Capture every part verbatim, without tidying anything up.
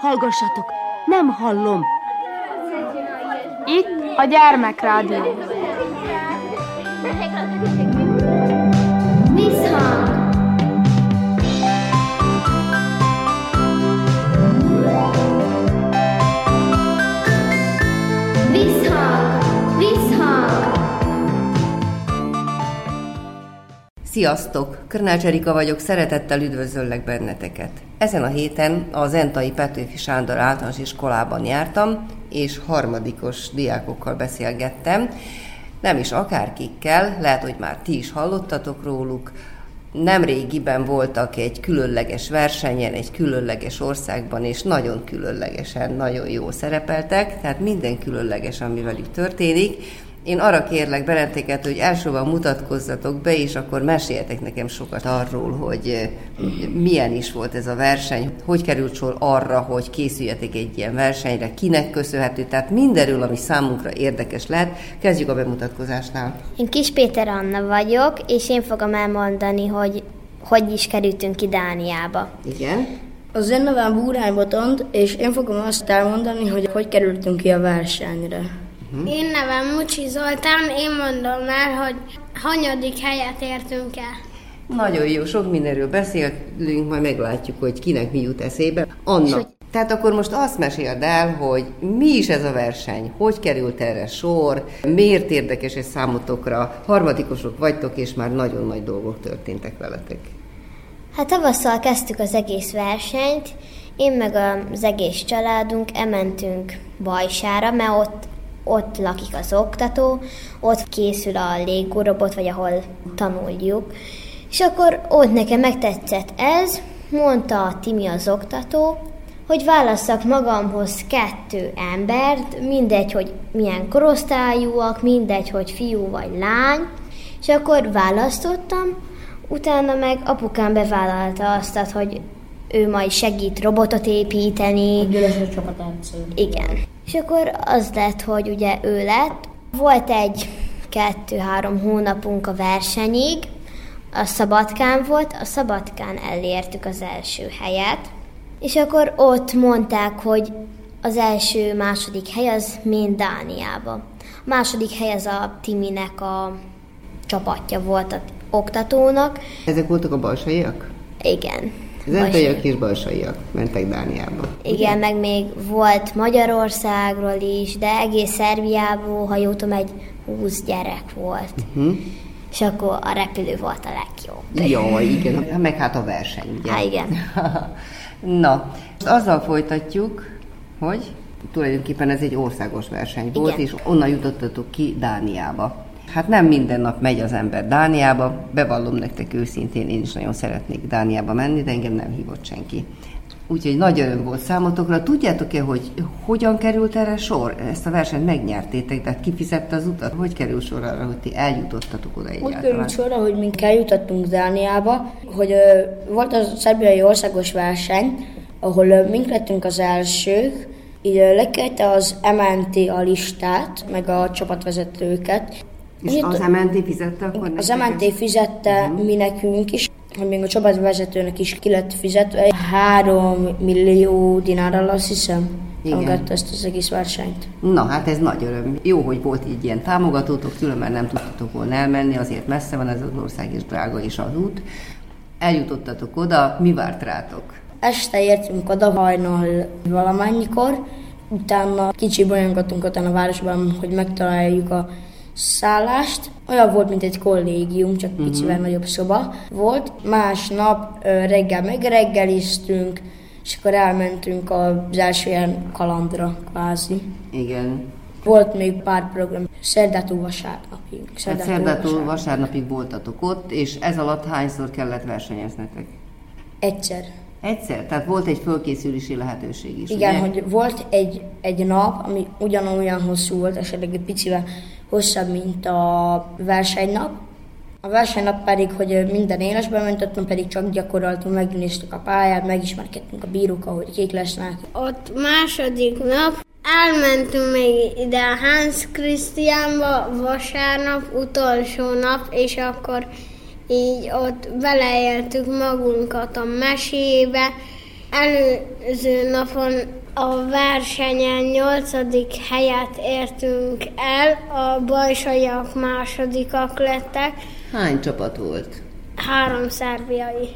Hallgassatok! Nem hallom! Itt a Gyermekrádió. Visszhang! Visszhang! Visszhang! Sziasztok! Körnél Cserika vagyok, szeretettel üdvözöllek benneteket. Ezen a héten a Zentai Petőfi Sándor általános iskolában jártam, és harmadikos diákokkal beszélgettem. Nem is akárkikkel, lehet, hogy már ti is hallottatok róluk. Nemrégiben voltak egy különleges versenyen, egy különleges országban, és nagyon különlegesen, nagyon jól szerepeltek, tehát minden különleges, ami velük történik. Én arra kérlek benneteket, hogy elsőben mutatkozzatok be, és akkor meséljetek nekem sokat arról, hogy milyen is volt ez a verseny, hogy került sor arra, hogy készüljetek egy ilyen versenyre, kinek köszönhető, tehát mindenről, ami számunkra érdekes lehet. Kezdjük a bemutatkozásnál. Én Kis Péter Anna vagyok, és én fogom elmondani, hogy hogy is kerültünk ki Dániába. Igen. Az én nevem Würdein Botond, és én fogom azt elmondani, hogy hogy kerültünk ki a versenyre. Uh-huh. Én nevem Mucsi Zoltán, én mondom el, hogy hanyadik helyet értünk el. Nagyon jó, sok mindenről beszélünk, majd meglátjuk, hogy kinek mi jut eszébe. Anna, hogy... tehát akkor most azt meséld el, hogy mi is ez a verseny, hogy került erre sor, miért érdekes ez számotokra, harmadikosok vagytok, és már nagyon nagy dolgok történtek veletek. Hát tavasszal kezdtük az egész versenyt, én meg az egész családunk elmentünk Bajsára, mert ott Ott lakik az oktató, ott készül a Lego robot, vagy ahol tanuljuk. És akkor ott nekem megtetszett ez, mondta a Timi az oktató, hogy válasszak magamhoz kettő embert, mindegy, hogy milyen korosztályúak, mindegy, hogy fiú vagy lány. És akkor választottam, utána meg apukám bevállalta azt, hogy ő majd segít robotot építeni. A győző csapatáncol. Igen. És akkor az lett, hogy ugye ő lett. Volt egy kettő-három hónapunk a versenyig, a Szabadkán volt, a Szabadkán elértük az első helyet, és akkor ott mondták, hogy az első-második hely az mind Dániába. A második hely az a Timinek a csapatja volt, az oktatónak. Ezek voltak a balsaiak? Igen. Zentaiak és balsaiak mentek Dániába. Igen, meg még volt Magyarországról is, de egész Szerbiából, ha jól tudom, egy húsz gyerek volt. Uh-huh. És akkor a repülő volt a legjobb. Jaj, igen, meg hát a verseny. Há, igen. Na, most azzal folytatjuk, hogy tulajdonképpen ez egy országos verseny volt, igen. És onnan jutottatok ki Dániába. Hát nem minden nap megy az ember Dániába, bevallom nektek őszintén, én is nagyon szeretnék Dániába menni, de engem nem hívott senki. Úgyhogy nagy öröm volt számotokra. Tudjátok-e, hogy hogyan került erre sor? Ezt a versenyt megnyertétek, tehát kifizette az utat? Hogy került sor arra, hogy ti eljutottatok oda egyáltalán? Úgy került sorra, hogy mink eljutottunk Dániába, hogy ö, volt a szerbiai országos verseny, ahol ö, mink lettünk az elsők, így ö, lekérte az em en té a listát, meg a csapatvezetőket. És itt az em en té fizette akkor? Az em en té fizette uh-huh. mi nekünk is, hogy még a csapatvezetőnek is ki lett fizetve. Három millió dinárral, azt hiszem, támogatta ezt az egész versenyt. Na hát ez nagy öröm. Jó, hogy volt így ilyen támogatótok, különben nem tudtatok volna elmenni, azért messze van ez az ország, és drága is az út. Eljutottatok oda, mi várt rátok? Este értünk oda hajnal valamennyikor, utána kicsit bolyongottunk ott a városban, hogy megtaláljuk a szállást. Olyan volt, mint egy kollégium, csak uh-huh. kicsivel nagyobb szoba volt. Másnap reggel megreggeliztünk, és akkor elmentünk az első ilyen kalandra, kvázi. Igen. Volt még pár program, szerdától vasárnapig. Szerdától, hát szerdától vasárnapig. vasárnapig voltatok ott, és ez alatt hányszor kellett versenyeznetek? Egyszer. Egyszer? Tehát volt egy fölkészülési lehetőség is, igen, ugye? Hogy volt egy, egy nap, ami ugyanolyan hosszú volt, esetleg egy picivel hosszabb, mint a versenynap. A versenynap pedig, hogy minden élesben mentettünk, pedig csak gyakorlatilag megnéztük a pályát, megismerkedtünk a bírókkal, hogy kik lesznek. Ott második nap elmentünk még ide a Hans Christianba vasárnap, utolsó nap, és akkor így ott beleéltük magunkat a mesébe. Előző napon a versenyen nyolcadik helyet értünk el, a bajsaiak másodikak lettek. Hány csapat volt? Három szerbiai.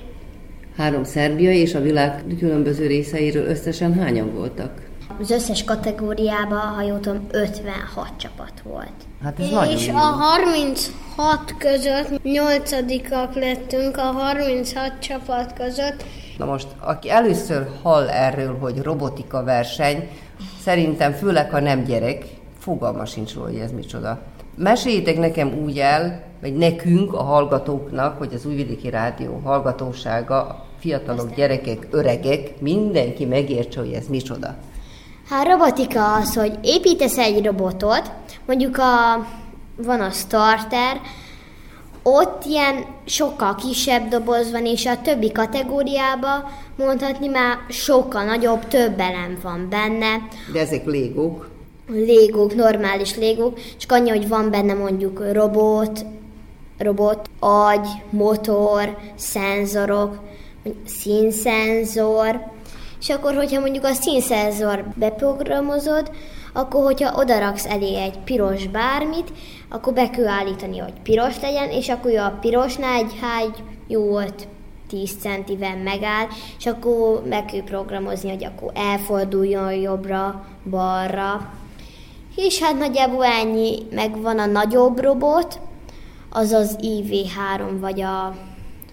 Három szerbiai, és a világ különböző részeiről összesen hányan voltak? Az összes kategóriában, ha jól tudom, ötvenhat csapat volt. Hát ez nagyon és jó. A harminchat között nyolcadikak lettünk, a harminchat csapat között. Na most, aki először hall erről, hogy robotika verseny, szerintem főleg, ha nem gyerek, fogalma sincs róla, hogy ez micsoda. Meséljétek nekem úgy el, vagy nekünk, a hallgatóknak, hogy az Újvidéki Rádió hallgatósága, fiatalok, aztán gyerekek, öregek, mindenki megértse, hogy ez micsoda. A robotika az, hogy építesz egy robotot, mondjuk a, van a starter, ott ilyen sokkal kisebb doboz van, és a többi kategóriában mondhatni már sokkal nagyobb, több elem van benne. De ezek légók? Légók, normális légók, csak annyi, hogy van benne mondjuk robot, robot, agy, motor, szenzorok, színszenzor, és akkor, hogyha mondjuk a színszenzor beprogramozod, akkor, hogyha odaraksz elé egy piros bármit, akkor be kell állítani, hogy piros legyen, és akkor a pirosnál egy hágy jó tíz centivel megáll, és akkor meg kell programozni, hogy akkor elforduljon jobbra, balra. És hát nagyjából ennyi, meg van a nagyobb robot, az az E V három vagy a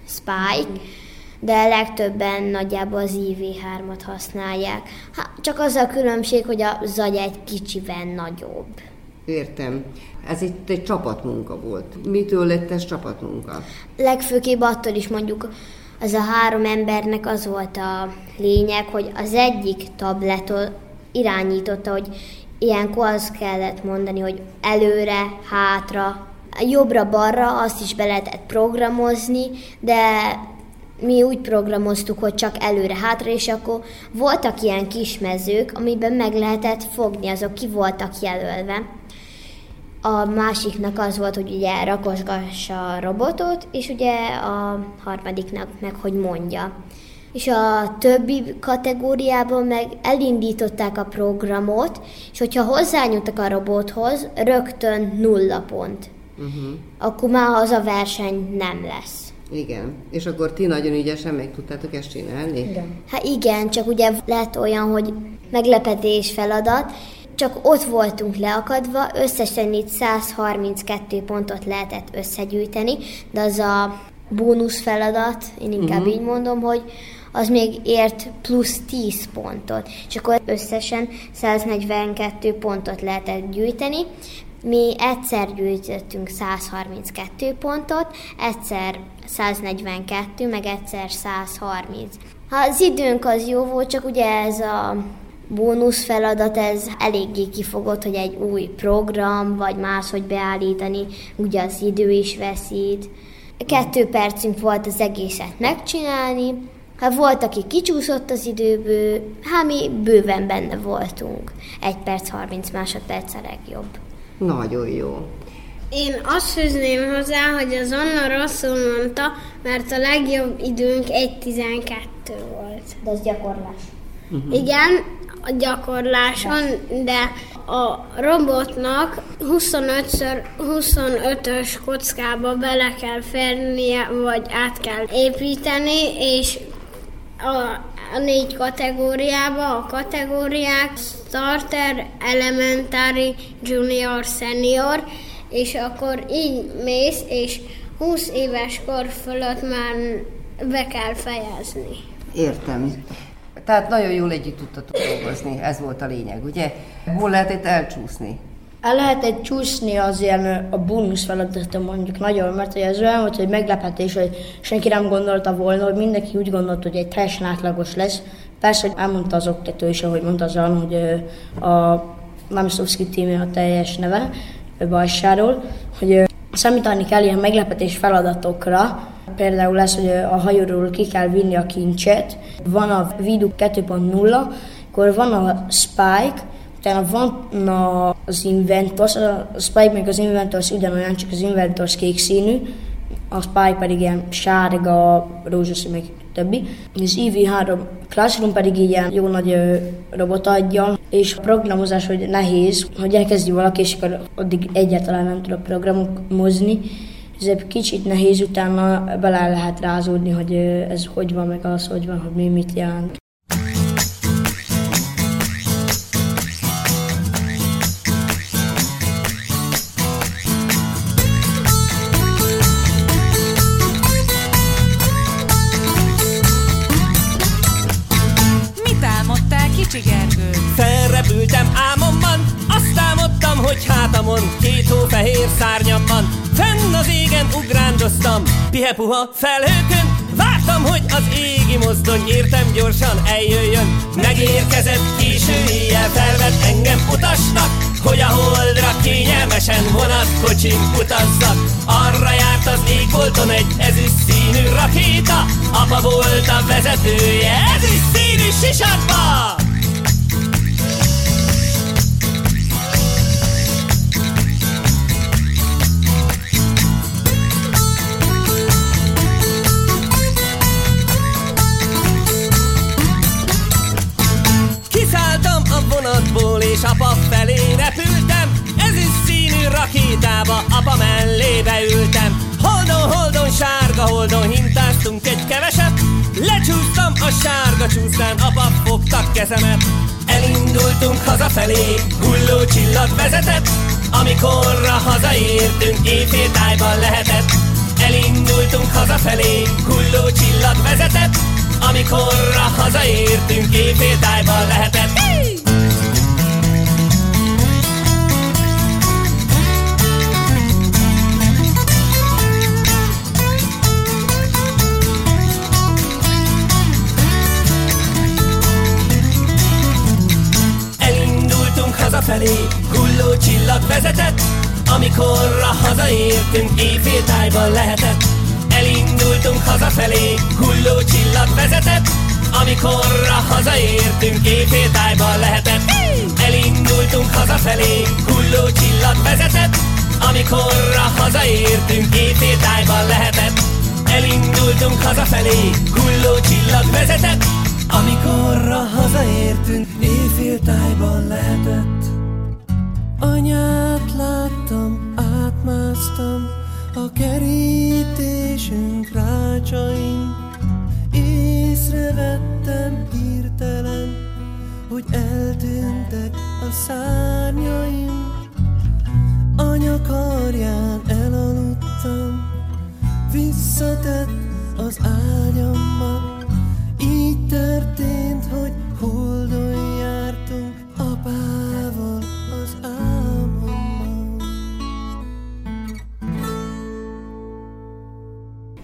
SPIKE, de legtöbben nagyjából az E V hármat használják. Hát, csak az a különbség, hogy az agy egy kicsivel nagyobb. Értem. Ez itt egy csapatmunka volt. Mitől lett ez csapatmunka? Legfőképp attól is, mondjuk az a három embernek az volt a lényeg, hogy az egyik tabletot irányította, hogy ilyenkor azt kellett mondani, hogy előre, hátra, jobbra-balra, azt is be lehetett programozni, de mi úgy programoztuk, hogy csak előre-hátra, és akkor voltak ilyen kis mezők, amiben meg lehetett fogni, azok ki voltak jelölve. A másiknak az volt, hogy ugye rakosgassa a robotot, és ugye a harmadiknak meg, hogy mondja. És a többi kategóriában meg elindították a programot, és hogyha hozzányúltak a robothoz, rögtön nulla pont. Uh-huh. Akkor már az a verseny nem lesz. Igen. És akkor ti nagyon ügyesen meg tudtátok ezt csinálni? Igen. Hát igen, csak ugye lett olyan, hogy meglepetés feladat, csak ott voltunk leakadva, összesen itt száz harminckettő pontot lehetett összegyűjteni, de az a bónusz feladat, én inkább uh-huh. így mondom, hogy az még ért plusz tíz pontot, és akkor összesen száznegyvenkettő pontot lehetett gyűjteni. Mi egyszer gyűjtöttünk száz harminckettő pontot, egyszer száznegyvenkettő, meg egyszer száz harminc. Hát az időnk az jó volt, csak ugye ez a bónusz feladat, ez eléggé kifogott, hogy egy új program, vagy máshogy beállítani, ugye az idő is veszít. Kettő percünk volt az egészet megcsinálni, hát volt, aki kicsúszott az időből, hát mi bőven benne voltunk. Egy perc, harminc másodperc a legjobb. Nagyon jó. Én azt fűzném hozzá, hogy az Anna rosszul mondta, mert a legjobb időnk egy tizenkettő volt. De az gyakorlás. Uh-huh. Igen, a gyakorláson, de a robotnak huszonötször huszonötös kockába bele kell férnie, vagy át kell építeni, és a A négy kategóriába, a kategóriák starter, elementary, junior, senior, és akkor így mész, és húsz éves kor fölött már be kell fejezni. Értem. Tehát nagyon jól együtt tudtatok dolgozni, ez volt a lényeg, ugye? Hol lehetett elcsúszni? El lehetett csúszni az ilyen a bónusz feladaton mondjuk nagyon, mert ez olyan volt, hogy meglepetés, hogy senki nem gondolta volna, hogy mindenki úgy gondolt, hogy egy teljesen átlagos lesz. Persze, hogy elmondta az oktató is, ahogy mondta azon, hogy a Mamszowski tímje a teljes neve, Bajsáról, hogy számítani kell ilyen meglepetés feladatokra. Például lesz, hogy a hajóról ki kell vinni a kincset. Van a WeDo kettő pont nulla, akkor van a SPIKE, utána van az Inventors, a SPIKE meg az Inventors ugyanolyan, csak az Inventors kék színű, a SPIKE pedig ilyen sárga, rózsaszín, meg többi. Az E V három Classroom pedig ilyen jó nagy robot adja, és a programozás, hogy nehéz, hogy elkezdi valaki, és akkor addig egyáltalán nem tudok programozni. Ez egy kicsit nehéz, utána bele lehet rázódni, hogy ez hogy van, meg az hogy van, hogy mi mit jelent. Felrepültem álmomban, azt álmodtam, hogy hátamon két hófehér szárnyam van. Fenn az égen ugrándoztam, pihepuha felhőkön, vártam, hogy az égi mozdony értem gyorsan eljöjjön. Megérkezett késő éjjel, felvett engem utasnak, hogy a holdra kényelmesen vonatkocsin utazzak. Arra járt az égbolton egy ezüst színű rakéta, apa volt a vezetője ezüst színű sisakba. És apa felé repültem, ezüst színű rakétába, apa mellébe ültem. Holdon-holdon, sárga-holdon hintáztunk egy keveset, lecsúsztam a sárga csúszán, apa fogta kezemet. Elindultunk hazafelé, hulló csillag vezetett, amikorra hazaértünk, éjfél tájban lehetett. Elindultunk hazafelé, hulló csillag vezetett, amikorra hazaértünk, éjfél tájban lehetett. Hazafelé, hulló csillag vezetett, amikorra hazaértünk, éjfél tájban lehetett. Elindultunk hazafelé, hulló csillag vezetett, amikorra hazaértünk, éjfél tájban lehetett. Elindultunk hazafelé, hulló csillag vezetett, amikorra hazaértünk, éjfél tájban lehetett. Elindultunk hazafelé, hulló csillag vezetett, amikorra hazaértünk, éjfél tájban lehetett. Anyát láttam, átmásztam a kerítésünk rácsain. Észrevettem hirtelen, hogy eltűntek a szárnyaim. Anya karján elaludtam, visszatett az ágyamban. Így történt, hogy holdon jártunk apával az álmomban.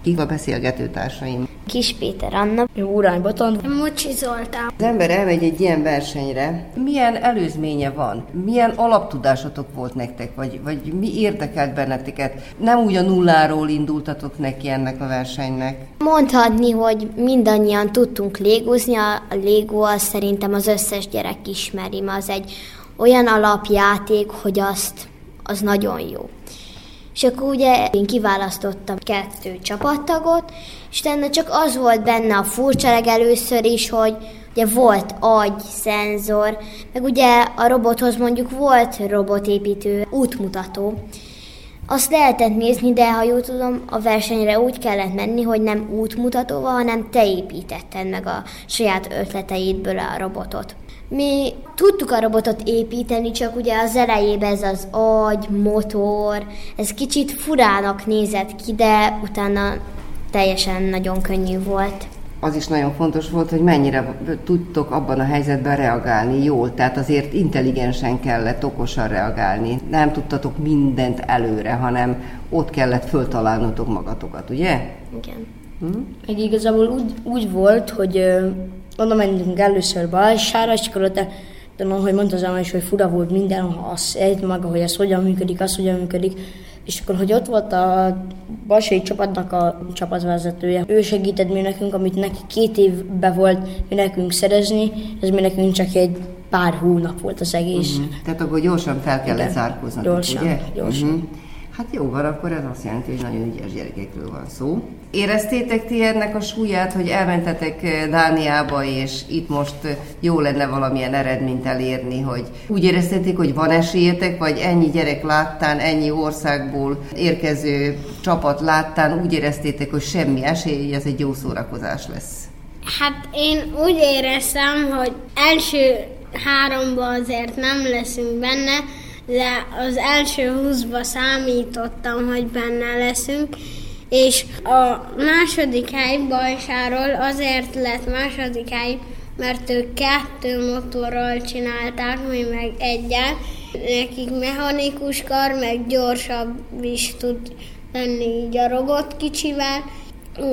Kik a beszélgetőtársaim? Kis Péter Anna, Würdein Botond, Mucsi Zoltán. Az ember elmegy egy ilyen versenyre. Milyen előzménye van? Milyen alaptudásotok volt nektek? Vagy, vagy mi érdekelt benneteket? Nem úgy a nulláról indultatok neki ennek a versenynek? Mondhatni, hogy mindannyian tudtunk légozni. A Lego az szerintem az összes gyerek ismeri. Az egy olyan alapjáték, hogy azt, az nagyon jó. És akkor ugye én kiválasztottam kettő csapattagot, és utána csak az volt benne a furcsa legelőször is, hogy ugye volt agy, szenzor, meg ugye a robothoz mondjuk volt robotépítő, útmutató. Azt lehetett nézni, de ha jól tudom, a versenyre úgy kellett menni, hogy nem útmutatóval, hanem te építetted meg a saját ötleteidből a robotot. Mi tudtuk a robotot építeni, csak ugye az elejében ez az agy, motor, ez kicsit furának nézett ki, de utána teljesen nagyon könnyű volt. Az is nagyon fontos volt, hogy mennyire tudtok abban a helyzetben reagálni jól, tehát azért intelligensen kellett, okosan reagálni. Nem tudtatok mindent előre, hanem ott kellett föltalálnotok magatokat, ugye? Igen. Hm? Meg igazából úgy, úgy volt, hogy... Onnan mentünk először Bajsára, és akkor ott, ahogy mondta az ember is, hogy fura volt minden, az egy maga, hogy ez hogyan működik, az hogyan működik. És akkor, hogy ott volt a Bajsai csapatnak a csapatvezetője, ő segített mi nekünk, amit neki két évbe volt mi nekünk szerezni, ez mi nekünk csak egy pár hónap volt az egész. Uh-huh. Tehát akkor gyorsan fel kellett zárkóznod, ugye? Gyorsan, gyorsan. Uh-huh. Hát jó van, akkor ez azt jelenti, hogy nagyon ügyes gyerekekről van szó. Éreztétek ti ennek a súlyát, hogy elmentetek Dániába, és itt most jó lenne valamilyen eredményt elérni, hogy úgy éreztétek, hogy van esélyetek, vagy ennyi gyerek láttán, ennyi országból érkező csapat láttán úgy éreztétek, hogy semmi esély, ez egy jó szórakozás lesz? Hát én úgy éreztem, hogy első háromba azért nem leszünk benne, de az első húszba számítottam, hogy benne leszünk, és a második hely Bajsáról azért lett második hely, mert ők kettő motorral csinálták, mi meg egyet. Nekik mechanikus kar, meg gyorsabb is tud lenni így a robot kicsivel,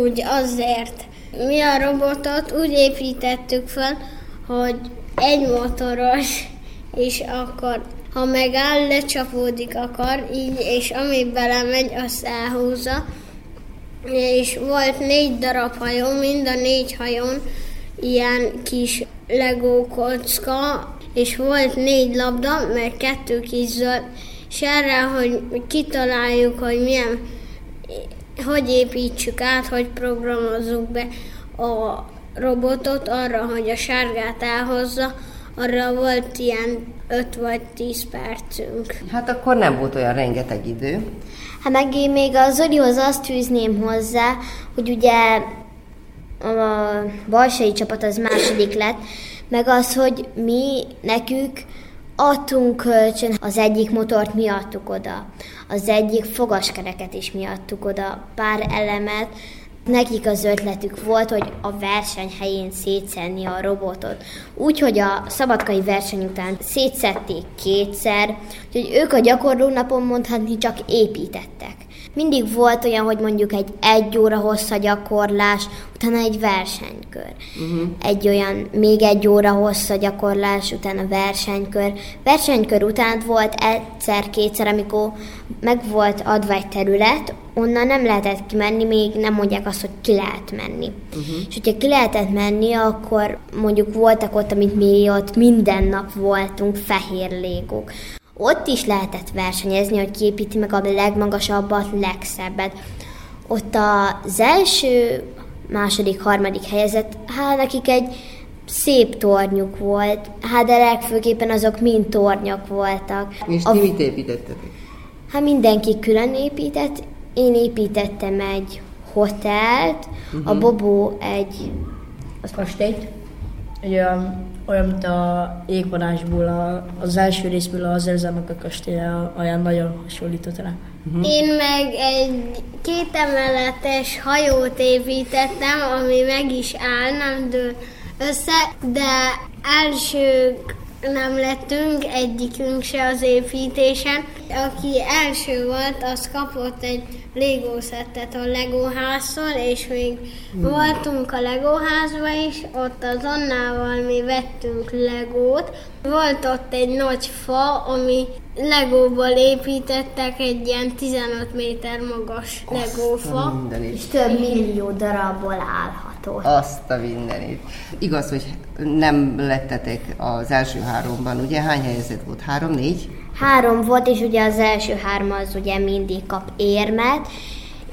úgy azért. Mi a robotot úgy építettük fel, hogy egy motoros, és akkor ha megáll, lecsapódik a kar, így, és ami belemegy, azt elhúzza. És volt négy darab hajó, mind a négy hajón ilyen kis Lego kocka, és volt négy labda, meg kettő kis zöld, és erre, hogy kitaláljuk, hogy milyen, hogy építsük át, hogy programozzuk be a robotot arra, hogy a sárgát elhozza, arra volt ilyen öt vagy tíz percünk. Hát akkor nem volt olyan rengeteg idő. Hát meg én még a Zolihoz azt fűzném hozzá, hogy ugye a Balsai csapat az második lett, meg az, hogy mi nekünk adtunk kölcsön az egyik motort, mi adtuk oda. Az egyik fogaskereket is mi adtuk oda, pár elemet. Nekik az ötletük volt, hogy a verseny helyén szétszedni a robotot. Úgyhogy a szabadkai verseny után szétszedték kétszer, úgyhogy ők a gyakorló napon mondhatni csak építettek. Mindig volt olyan, hogy mondjuk egy egy óra hossza gyakorlás, utána egy versenykör. Uh-huh. Egy olyan, még egy óra hossza gyakorlás, utána versenykör. Versenykör után volt egyszer-kétszer, amikor meg volt adva egy terület, onnan nem lehetett kimenni, még nem mondják azt, hogy ki lehet menni. Uh-huh. És hogyha ki lehetett menni, akkor mondjuk voltak ott, amit mi ott minden nap voltunk, fehér légók. Ott is lehetett versenyezni, hogy ki építi meg a legmagasabbat, legszebbet. Ott az első, második, harmadik helyezett, hát nekik egy szép tornyuk volt, hát de legfőképpen azok mind tornyok voltak. És a... ti mit építettetek? Hát mindenki külön épített. Én építettem egy hotelt, uh-huh. a Bobó egy... Az kastélyt. Egy olyan, olyan, mint a Jégvarázsból, a, az első részből az érzelmek a kastélya, olyan nagyon hasonlított rá. Uh-huh. Én meg egy két emeletes hajót építettem, ami meg is áll, nem dől össze, de elsők nem lettünk, egyikünk se az építésen. Aki első volt, az kapott egy Lego-szettet a Lego-háztól, és még mm. voltunk a Lego-házba is, ott az Annával mi vettünk Legót. Volt ott egy nagy fa, ami Legóból építettek, egy ilyen tizenöt méter magas Legófa. És több millió darabból állható. Azt a mindenit. Igaz, hogy nem lettetek az első háromban, ugye? Hány helyezett volt? Három, négy? Három volt, és ugye az első három az ugye mindig kap érmet,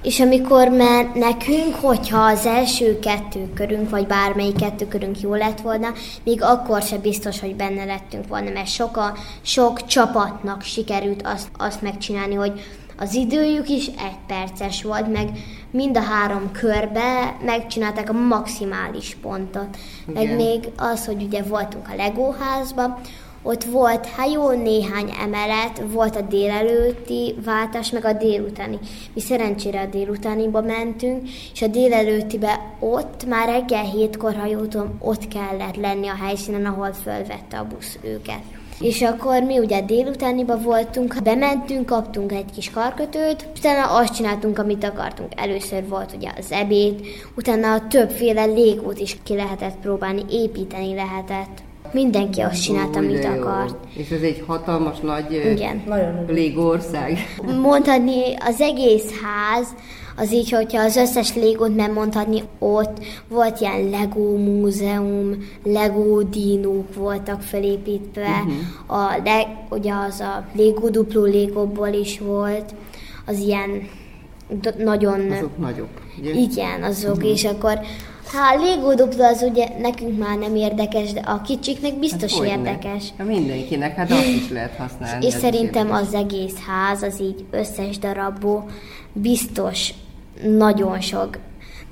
és amikor már nekünk, hogyha az első kettő körünk, vagy bármelyik kettő körünk jó lett volna, még akkor se biztos, hogy benne lettünk volna, mert soka, sok csapatnak sikerült azt, azt megcsinálni, hogy az időjük is egy perces volt, meg mind a három körbe megcsinálták a maximális pontot. Igen. Meg még az, hogy ugye voltunk a Legóházban, ott volt, hát jó néhány emelet, volt a délelőtti váltás, meg a délutáni. Mi szerencsére a délutániba mentünk, és a délelőttibe ott már reggel hétkor, ha jól tudom, ott kellett lenni a helyszínen, ahol fölvette a busz őket. És akkor mi ugye délutániba voltunk, bementünk, kaptunk egy kis karkötőt, utána azt csináltunk, amit akartunk. Először volt ugye az ebéd, utána többféle légót is ki lehetett próbálni, építeni lehetett. Mindenki azt csinálta, amit akart. És ez egy hatalmas, nagy légország. Mondhatni, az egész ház, az így, hogyha az összes légót nem mondhatni, ott volt ilyen Lego múzeum, Lego dinók voltak felépítve, uh-huh. a, de, ugye az a Lego duplo Legóból is volt. az ilyen do- nagyon... Azok nagyok, ugye? Igen, azok, uh-huh. És akkor... Hát a Lego duplo az ugye nekünk már nem érdekes, de a kicsiknek biztos hát érdekes. Hát mindenkinek, hát azt is lehet használni. És az szerintem az egész ház, az így összes darabból biztos nagyon sok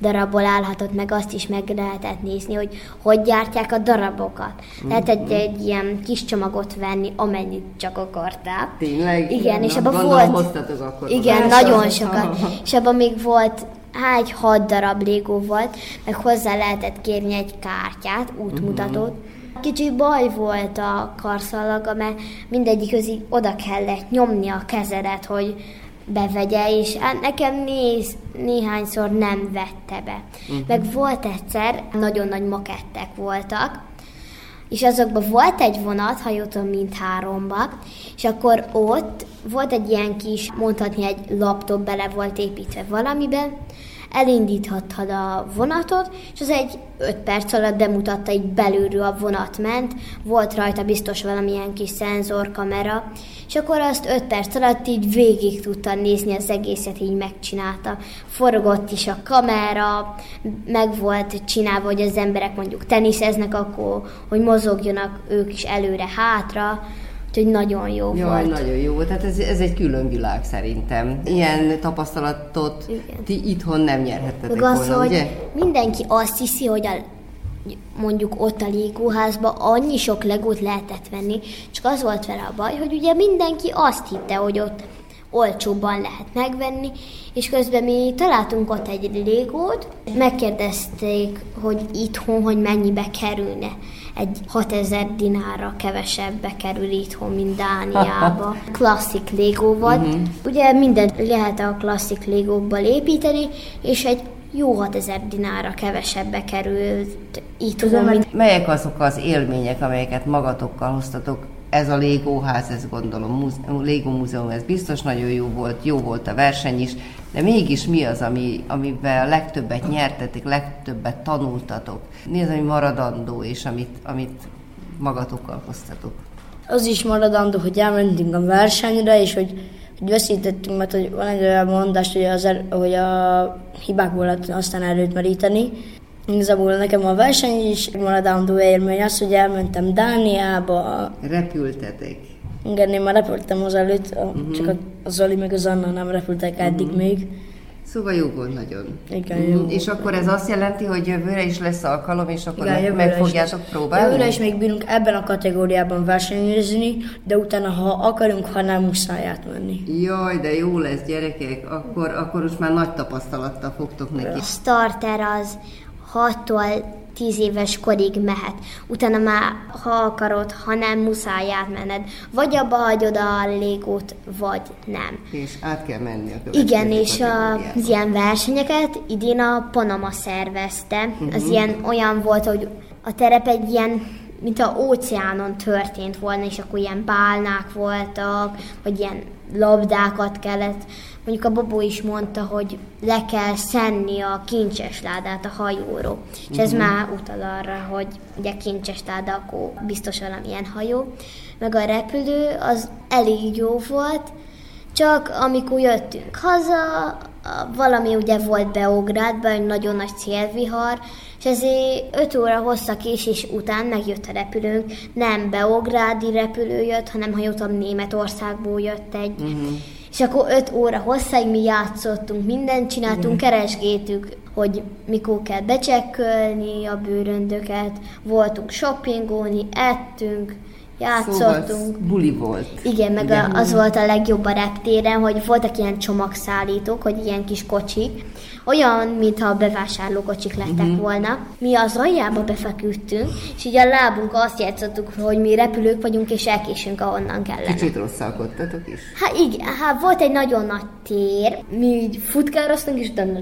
darabból állhatott, meg azt is meg lehetett nézni, hogy hogy gyártják a darabokat. Lehet egy, egy ilyen kis csomagot venni, amennyit csak akartál. Tényleg? Igen, és abban volt... Igen, nagyon sokat. És abban még volt... Hát egy hat darab Lego volt, meg hozzá lehetett kérni egy kártyát, útmutatót. Uh-huh. Kicsi baj volt a karszalaga, mert mindegyikhez így oda kellett nyomni a kezedet, hogy bevegye, és hát nekem néz, néhányszor nem vette be. Uh-huh. Meg volt egyszer, nagyon nagy makettek voltak, és azokban volt egy vonat, ha jól tudom, mindháromban, és akkor ott volt egy ilyen kis, mondhatni egy laptop bele volt építve valamiben, elindíthattad a vonatot, és az egy öt perc alatt bemutatta, így belülről a vonat ment, volt rajta biztos valamilyen kis szenzorkamera, és akkor azt öt perc alatt így végig tudtam nézni, az egészet így megcsinálta. Forgott is a kamera, meg volt csinálva, hogy az emberek mondjuk teniszeznek, akkor hogy mozogjanak ők is előre-hátra, úgyhogy nagyon jó Jaj, volt. Nagyon jó volt, tehát ez, ez egy külön világ szerintem. Ilyen tapasztalatot igen. Ti itthon nem nyerhettetek volna, az, hogy ugye? Mindenki azt hiszi, hogy a, mondjuk ott a Lego-házban annyi sok Legót lehetett venni, csak az volt vele a baj, hogy ugye mindenki azt hitte, hogy ott olcsóbban lehet megvenni, és közben mi találtunk ott egy Legót, megkérdezték, hogy itthon, hogy mennyibe kerülne. Egy hatezer dinárra kevesebbe kerül itthon, mint Dániába. Klasszik Lego volt. Uh-huh. Ugye mindent lehet a klasszik Legókból építeni, és egy jó hatezer dinárra kevesebbe került itthon. Mint... Melyek azok az élmények, amelyeket magatokkal hoztatok? Ez a Lego ház, ez gondolom, Lego múzeum, ez biztos nagyon jó volt, jó volt a verseny is, de mégis mi az, ami, amivel legtöbbet nyertetek, legtöbbet tanultatok? Mi az, ami maradandó, és amit, amit magatokkal hoztatok? Az is maradandó, hogy elmentünk a versenyre, és hogy, hogy veszítettünk, mert hogy van egy olyan mondás, hogy, az er, hogy a hibákból lehet aztán erőt meríteni. Igazából nekem a verseny is maradandó élmény az, hogy elmentem Dániába. Repültetek? Igen, én már repültem az előtt, uh-huh. Csak a Zoli meg az Anna nem repültek eddig uh-huh. még. Szóval jó volt nagyon. Igen, jó mm, és volt. Akkor ez azt jelenti, hogy jövőre is lesz alkalom, és akkor igen, meg fogjátok próbálni? Jövőre is még bírunk ebben a kategóriában versenyezni, de utána, ha akarunk, ha nem, muszáj átmenni. Jaj, de jó lesz, gyerekek! Akkor, akkor most már nagy tapasztalattal fogtok neki. A starter az hattól tíz éves korig mehet. Utána már, ha akarod, ha nem, muszáj átmenned. Vagy abba hagyod a Legót, vagy nem. És át kell menni a következő. Igen, és a, az ilyen versenyeket idén a Panama szervezte. Uh-huh. Az ilyen olyan volt, hogy a terep egy ilyen, mint a óceánon történt volna, és akkor ilyen bálnák voltak, vagy ilyen labdákat kellett. Mondjuk a Bobó is mondta, hogy le kell szenni a kincses ládát a hajóról. És uh-huh. ez már utal arra, hogy ugye kincses láda, akkor biztos valamilyen hajó. Meg a repülő az elég jó volt, csak amikor jöttünk haza, valami ugye volt Beogradban, egy nagyon nagy szélvihar, és ezért öt óra hossza késés után megjött a repülőnk. Nem beográdi repülő jött, hanem ha jól tudom, Németországból jött egy. Uh-huh. És akkor öt óra hosszáig mi játszottunk, mindent csináltunk, keresgéltük, hogy mikor kell becsekölni a bőröndöket, voltunk shoppingolni, ettünk, játszottunk. Szóval buli volt. Igen, meg igen. A, az volt a legjobb a reptéren, hogy voltak ilyen csomagszállítók, hogy ilyen kis kocsik, olyan, mintha bevásárlókocsik lettek uh-huh. volna. Mi az aljába befeküdtünk, és így a lábunkkal azt játszottuk, hogy mi repülők vagyunk, és elkésünk ahonnan kellene. Kicsit rosszalkodtatok is? Hát igen, hát volt egy nagyon nagy tér, mi így futkároztunk, és utána...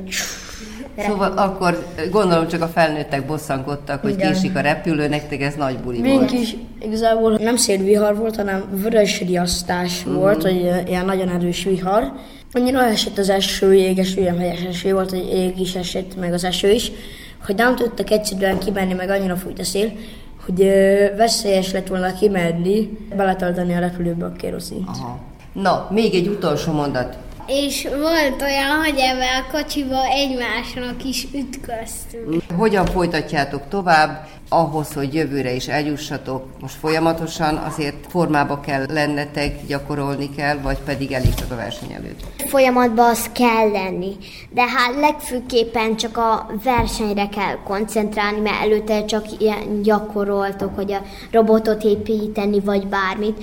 Szóval akkor gondolom csak a felnőttek bosszankodtak, hogy igen. Késik a repülő, nektek ez nagy buli Mink volt. Mink is igazából nem szélvihar volt, hanem vörös riasztás mm. volt, hogy ilyen nagyon erős vihar. Annyira esett az eső, jéges, olyan helyes eső volt, hogy ég is esett, meg az eső is, hogy nem tudtak egyszerűen kimenni, meg annyira fújt a szél, hogy veszélyes lett volna kimenni, beletölteni a repülőbe a kéroszint. Aha. Na, még egy utolsó mondat. És volt olyan, hogy ebben a kocsiban egymásnak is ütköztünk. Hogyan folytatjátok tovább, ahhoz, hogy jövőre is eljussatok? Most folyamatosan azért formába kell lennetek, gyakorolni kell, vagy pedig elég csak a verseny előtt? Folyamatban az kell lenni, de hát legfőképpen csak a versenyre kell koncentrálni, mert előtte csak ilyen gyakoroltok, hogy a robotot építeni, vagy bármit.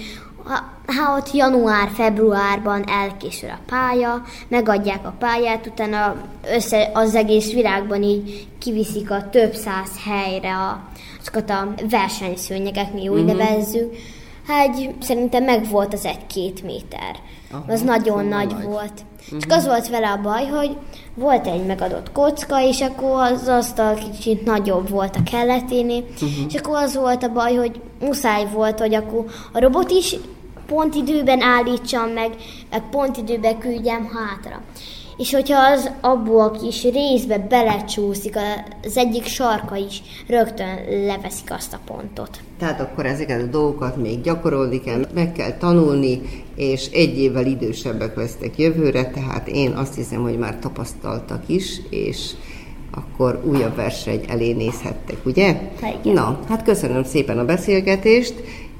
Ha ott január-februárban elkészül a pálya, megadják a pályát, utána össze, az egész világban így kiviszik a több száz helyre a, azokat a versenyszőnyeket, mi úgy mm-hmm. nevezzük. Hát szerintem megvolt az egy-két méter. Aha, az nagyon nagy nagy volt. Mm-hmm. Csak az volt vele a baj, hogy volt egy megadott kocka, és akkor az asztal kicsit nagyobb volt a kelleténél, mm-hmm. és akkor az volt a baj, hogy muszáj volt, hogy akkor a robot is pont időben állítsam meg, meg pont időben küldjem hátra. És hogyha az abból a kis részbe belecsúszik, az egyik sarka is rögtön leveszik azt a pontot. Tehát akkor ezeket a dolgokat még gyakorolni kell, meg kell tanulni, és egy évvel idősebbek lesznek jövőre, tehát én azt hiszem, hogy már tapasztaltak is, és akkor újabb verseny elé nézhettek, ugye? Igen. Na, hát köszönöm szépen a beszélgetést,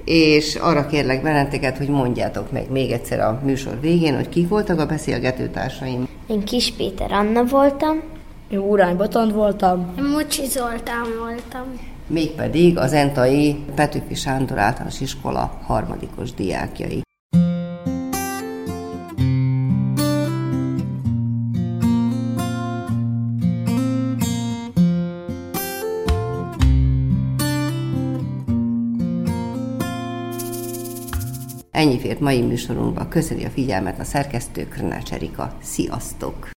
és arra kérlek benneteket, hogy mondjátok meg még egyszer a műsor végén, hogy kik voltak a beszélgetőtársaim. Én Kis Péter Anna voltam. Én Würdein Botond voltam. Én Mucsi Zoltán voltam. Mégpedig a Zentai Petőfi Sándor általános iskola harmadikos diákjai. Ennyi fért mai műsorunkba. Köszöni a figyelmet a szerkesztő Körnél Cserika. Sziasztok!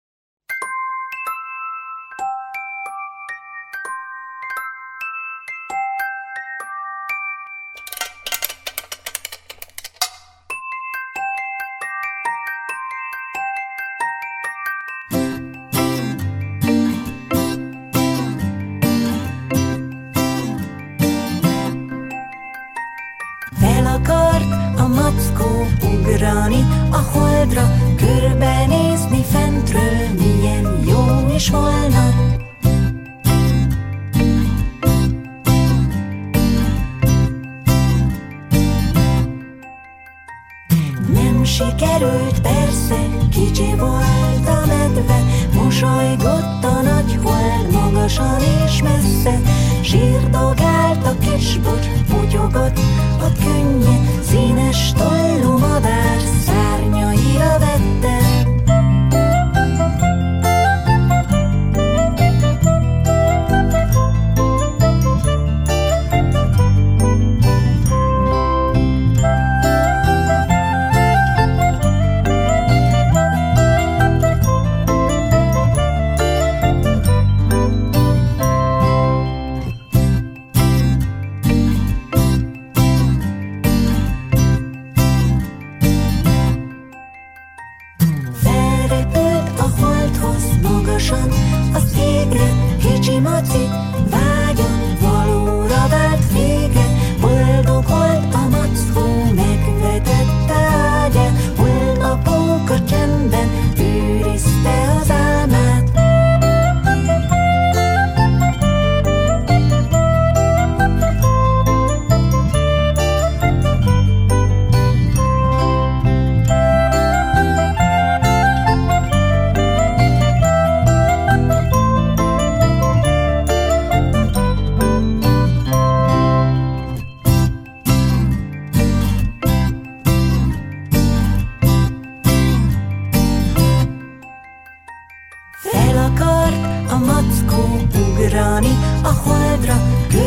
Sikerült, persze, kicsi volt a medve, mosolygott a nagyhold magasan és messze, sírdogált a kisbot, butyogott a könnyed, színes tollú madár szárnyaira vette. A mackó ugrani a holdra.